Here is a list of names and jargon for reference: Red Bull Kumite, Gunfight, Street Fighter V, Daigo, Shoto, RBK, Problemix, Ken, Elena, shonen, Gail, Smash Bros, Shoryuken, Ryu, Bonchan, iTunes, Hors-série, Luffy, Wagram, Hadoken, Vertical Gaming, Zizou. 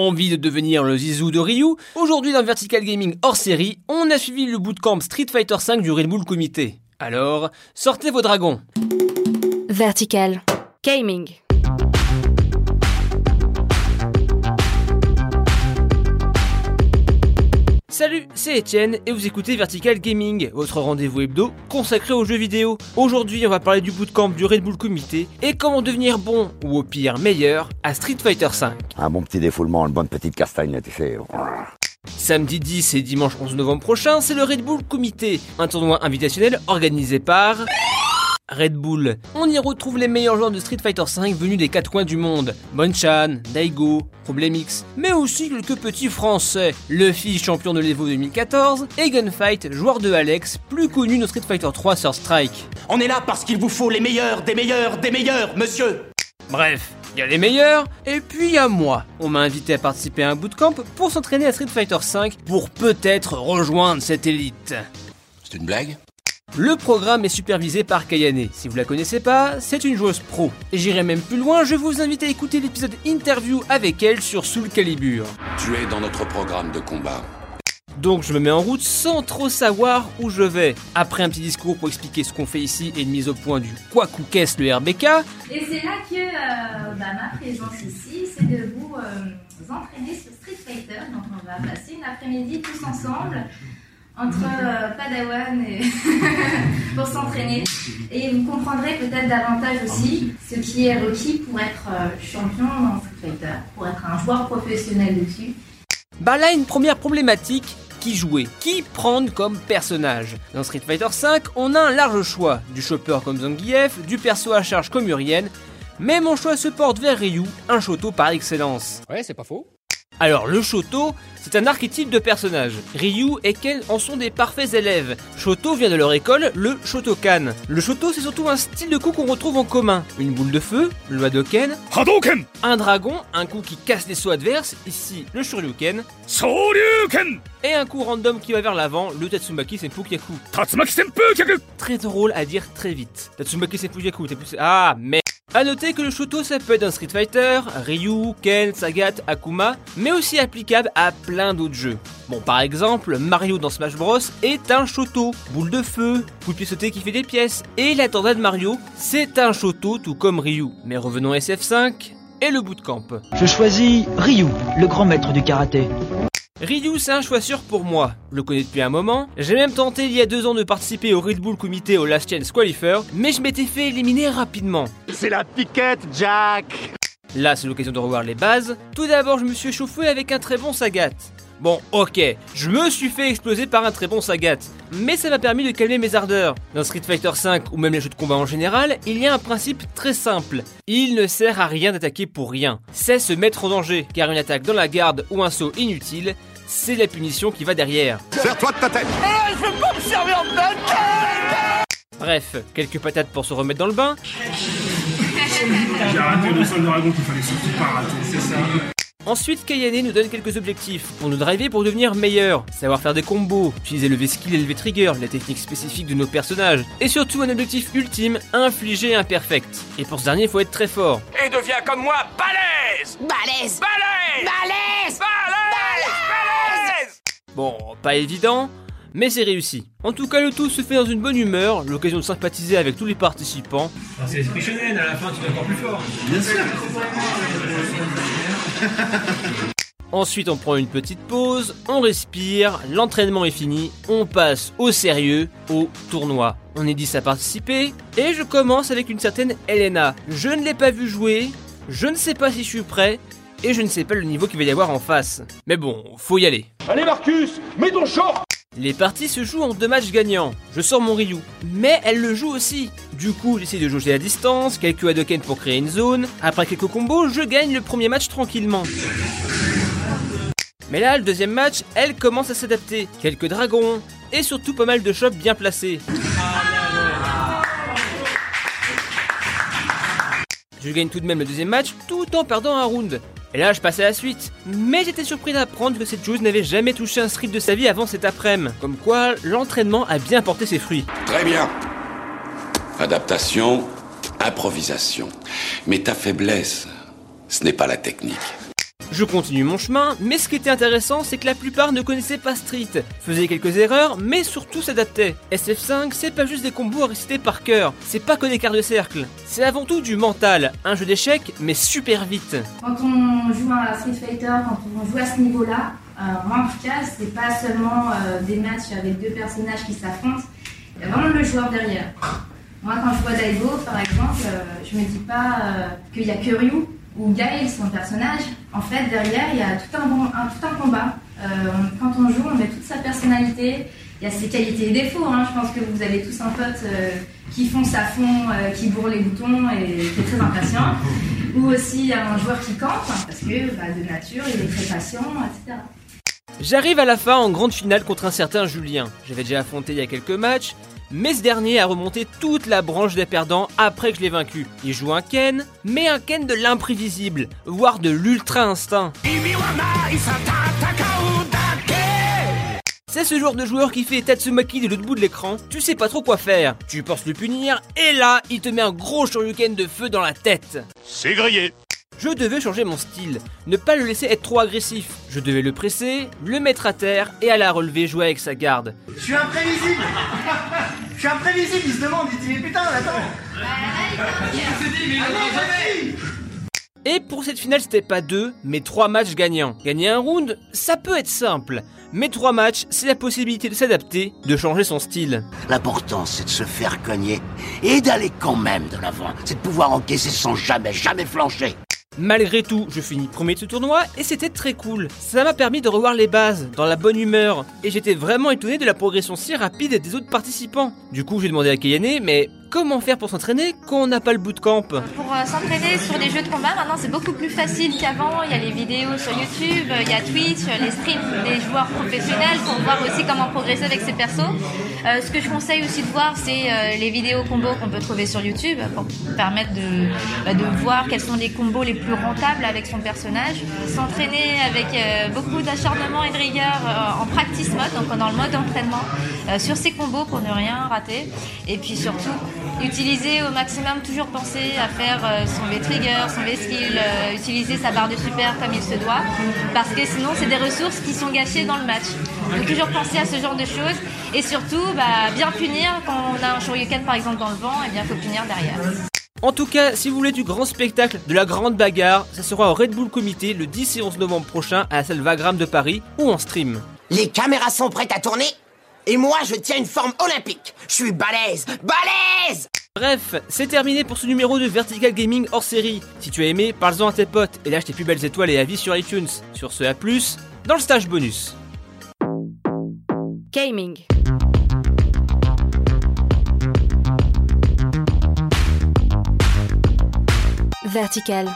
Envie de devenir le Zizou de Ryu? Aujourd'hui dans Vertical Gaming hors série, on a suivi le bootcamp Street Fighter V du Red Bull Kumite. Alors, sortez vos dragons. Vertical Gaming. Salut, c'est Etienne et vous écoutez Vertical Gaming, votre rendez-vous hebdo consacré aux jeux vidéo. Aujourd'hui, on va parler du bootcamp du Red Bull Kumite et comment devenir bon, ou au pire meilleur, à Street Fighter V. Un bon petit défoulement, une bonne petite castagne, là, tu sais. Samedi 10 et dimanche 11 novembre prochain, c'est le Red Bull Kumite, un tournoi invitationnel organisé par... Red Bull. On y retrouve les meilleurs joueurs de Street Fighter V venus des quatre coins du monde. Bonchan, Daigo, Problemix, mais aussi quelques petits français. Luffy, champion de l'Evo 2014, et Gunfight, joueur de Alex, plus connu de Street Fighter 3 sur Strike. On est là parce qu'il vous faut les meilleurs, des meilleurs, des meilleurs, monsieur. Bref, il y a les meilleurs, et puis il y a moi. On m'a invité à participer à un bootcamp pour s'entraîner à Street Fighter V pour peut-être rejoindre cette élite. C'est une blague ? Le programme est supervisé par Kayane. Si vous la connaissez pas, c'est une joueuse pro. Et j'irai même plus loin, je vous invite à écouter l'épisode interview avec elle sur Soul Calibur. Tu es dans notre programme de combat. Donc je me mets en route sans trop savoir où je vais. Après un petit discours pour expliquer ce qu'on fait ici et une mise au point du quoi qu'est-ce le RBK. Et c'est là que ma présence ici, c'est de vous entraîner sur Street Fighter. Donc on va passer une après-midi tous ensemble. Entre Padawan et pour s'entraîner. Et vous comprendrez peut-être davantage aussi ce qui est requis pour être champion dans Street Fighter, pour être un joueur professionnel dessus. Bah là, une première problématique, qui jouer, qui prendre comme personnage. Dans Street Fighter V, on a un large choix, du chopper comme Zangief, du perso à charge comme Urien, mais mon choix se porte vers Ryu, un Shoto par excellence. Ouais, c'est pas faux. Alors le Shoto, c'est un archétype de personnage. Ryu et Ken en sont des parfaits élèves. Shoto vient de leur école, le Shotokan. Le Shoto, c'est surtout un style de coup qu'on retrouve en commun. Une boule de feu, le Hadoken. Hadoken! Un dragon, un coup qui casse les sauts adverses, ici le Shoryuken. Shoryuken! Et un coup random qui va vers l'avant, le Tatsumaki Senpukyaku. Tatsumaki Senpukyaku! Très drôle à dire très vite. Tatsumaki Senpukyaku, t'es poussé... Ah, merde. A noter que le Shoto ça peut être dans Street Fighter, Ryu, Ken, Sagat, Akuma, mais aussi applicable à plein d'autres jeux. Bon, par exemple, Mario dans Smash Bros est un Shoto, boule de feu, coup de pied sauté qui fait des pièces, et la tornade de Mario, c'est un Shoto tout comme Ryu. Mais revenons à SF5 et le bootcamp. Je choisis Ryu, le grand maître du karaté. Ryu, c'est un choix sûr pour moi, je le connais depuis un moment, j'ai même tenté il y a 2 ans de participer au Red Bull Kumite au Last Chance Qualifier, mais je m'étais fait éliminer rapidement. C'est la piquette, Jack! Là, c'est l'occasion de revoir les bases. Tout d'abord, je me suis échauffé avec un très bon Sagat. Bon, ok, je me suis fait exploser par un très bon Sagat, mais ça m'a permis de calmer mes ardeurs. Dans Street Fighter V, ou même les jeux de combat en général, il y a un principe très simple. Il ne sert à rien d'attaquer pour rien. C'est se mettre en danger, car une attaque dans la garde ou un saut inutile, c'est la punition qui va derrière. Serre-toi de ta tête. Je veux pas me servir de ta tête. Bref, quelques patates pour se remettre dans le bain. J'ai raté le sol de dragon qu'il fallait surtout pas rater, c'est ça. Ensuite, Kayane nous donne quelques objectifs pour nous driver pour devenir meilleurs, savoir faire des combos, utiliser le V-Skill et le V-Trigger, les techniques spécifiques de nos personnages, et surtout un objectif ultime, infliger un perfect. Et pour ce dernier, il faut être très fort. Et deviens comme moi, balèze ! Balèze ! Balèze ! Balèze ! Balèze ! Balèze ! Bon, pas évident, mais c'est réussi. En tout cas, le tout se fait dans une bonne humeur, l'occasion de sympathiser avec tous les participants. C'est l'esprit shonen, à la fin tu es encore plus fort. Bien sûr. Ensuite, on prend une petite pause, on respire, l'entraînement est fini, on passe au sérieux, au tournoi. On est 10 à participer, et je commence avec une certaine Elena. Je ne l'ai pas vue jouer, je ne sais pas si je suis prêt, et je ne sais pas le niveau qu'il va y avoir en face. Mais bon, faut y aller. Allez Marcus, mets ton short! Les parties se jouent en 2 matchs gagnants. Je sors mon Ryu, mais elle le joue aussi. Du coup, j'essaie de jauger à distance, quelques Hadoken pour créer une zone. Après quelques combos, je gagne le premier match tranquillement. Mais là, le deuxième match, elle commence à s'adapter. Quelques dragons, et surtout pas mal de chops bien placés. Je gagne tout de même le deuxième match, tout en perdant un round. Et là, je passais à la suite. Mais j'étais surpris d'apprendre que cette joueuse n'avait jamais touché un street de sa vie avant cet après-midi. Comme quoi, l'entraînement a bien porté ses fruits. Très bien. Adaptation, improvisation. Mais ta faiblesse, ce n'est pas la technique. Je continue mon chemin, mais ce qui était intéressant, c'est que la plupart ne connaissaient pas Street, faisaient quelques erreurs, mais surtout s'adaptaient. SF5, c'est pas juste des combos à réciter par cœur, c'est pas que des quarts de cercle, c'est avant tout du mental, un jeu d'échecs, mais super vite. Quand on joue à Street Fighter, quand on joue à ce niveau-là, moi en tout cas, c'est pas seulement des matchs avec deux personnages qui s'affrontent, il y a vraiment le joueur derrière. Moi quand je vois Daigo par exemple, je me dis pas qu'il y a que Ryu ou Gail, son personnage. En fait derrière il y a tout un combat. Quand on joue on met toute sa personnalité, il y a ses qualités et défauts. Je pense que vous avez tous un pote qui fonce à fond, qui bourre les boutons et qui est très impatient. Ou aussi un joueur qui campe parce que de nature il est très patient, etc. J'arrive à la fin en grande finale contre un certain Julien. J'avais déjà affronté il y a quelques matchs, mais ce dernier a remonté toute la branche des perdants après que je l'ai vaincu. Il joue un Ken, mais un Ken de l'imprévisible, voire de l'ultra-instinct. C'est ce genre de joueur qui fait Tatsumaki de l'autre bout de l'écran, tu sais pas trop quoi faire, tu penses le punir, et là, il te met un gros Shoryuken de feu dans la tête. C'est grillé. Je devais changer mon style, ne pas le laisser être trop agressif. Je devais le presser, le mettre à terre et à la relever jouer avec sa garde. Je suis imprévisible. Je suis imprévisible, il se demande, il dit mais putain, attends. Et pour cette finale, c'était pas 2, mais 3 matchs gagnants. Gagner un round, ça peut être simple, mais 3 matchs, c'est la possibilité de s'adapter, de changer son style. L'important, c'est de se faire cogner et d'aller quand même de l'avant. C'est de pouvoir encaisser sans jamais flancher. Malgré tout, je finis premier de ce tournoi et c'était très cool. Ça m'a permis de revoir les bases, dans la bonne humeur, et j'étais vraiment étonné de la progression si rapide des autres participants. Du coup, j'ai demandé à Kayane, mais comment faire pour s'entraîner quand on n'a pas le bootcamp ? Pour s'entraîner sur les jeux de combat, maintenant c'est beaucoup plus facile qu'avant. Il y a les vidéos sur YouTube, il y a Twitch, les streams des joueurs professionnels pour voir aussi comment progresser avec ses persos. Ce que je conseille aussi de voir, c'est les vidéos combos qu'on peut trouver sur YouTube pour permettre de voir quels sont les combos les plus rentables avec son personnage. S'entraîner avec beaucoup d'acharnement et de rigueur en practice mode, donc dans le mode entraînement, sur ses combos pour ne rien rater. Et puis surtout, utiliser au maximum, toujours penser à faire son V-trigger, son V-skill, utiliser sa barre de super comme il se doit, parce que sinon c'est des ressources qui sont gâchées dans le match. Donc toujours penser à ce genre de choses, et surtout bien punir quand on a un Shoryuken par exemple dans le vent, et bien faut punir derrière. En tout cas, si vous voulez du grand spectacle, de la grande bagarre, ça sera au Red Bull Kumite le 10 et 11 novembre prochain à la salle Wagram de Paris, ou en stream. Les caméras sont prêtes à tourner ? Et moi, je tiens une forme olympique. Je suis balèze. Bref, c'est terminé pour ce numéro de Vertical Gaming hors-série. Si tu as aimé, parle-en à tes potes et lâche tes plus belles étoiles et avis sur iTunes. Sur ce, à plus dans le stage bonus. Gaming. Vertical.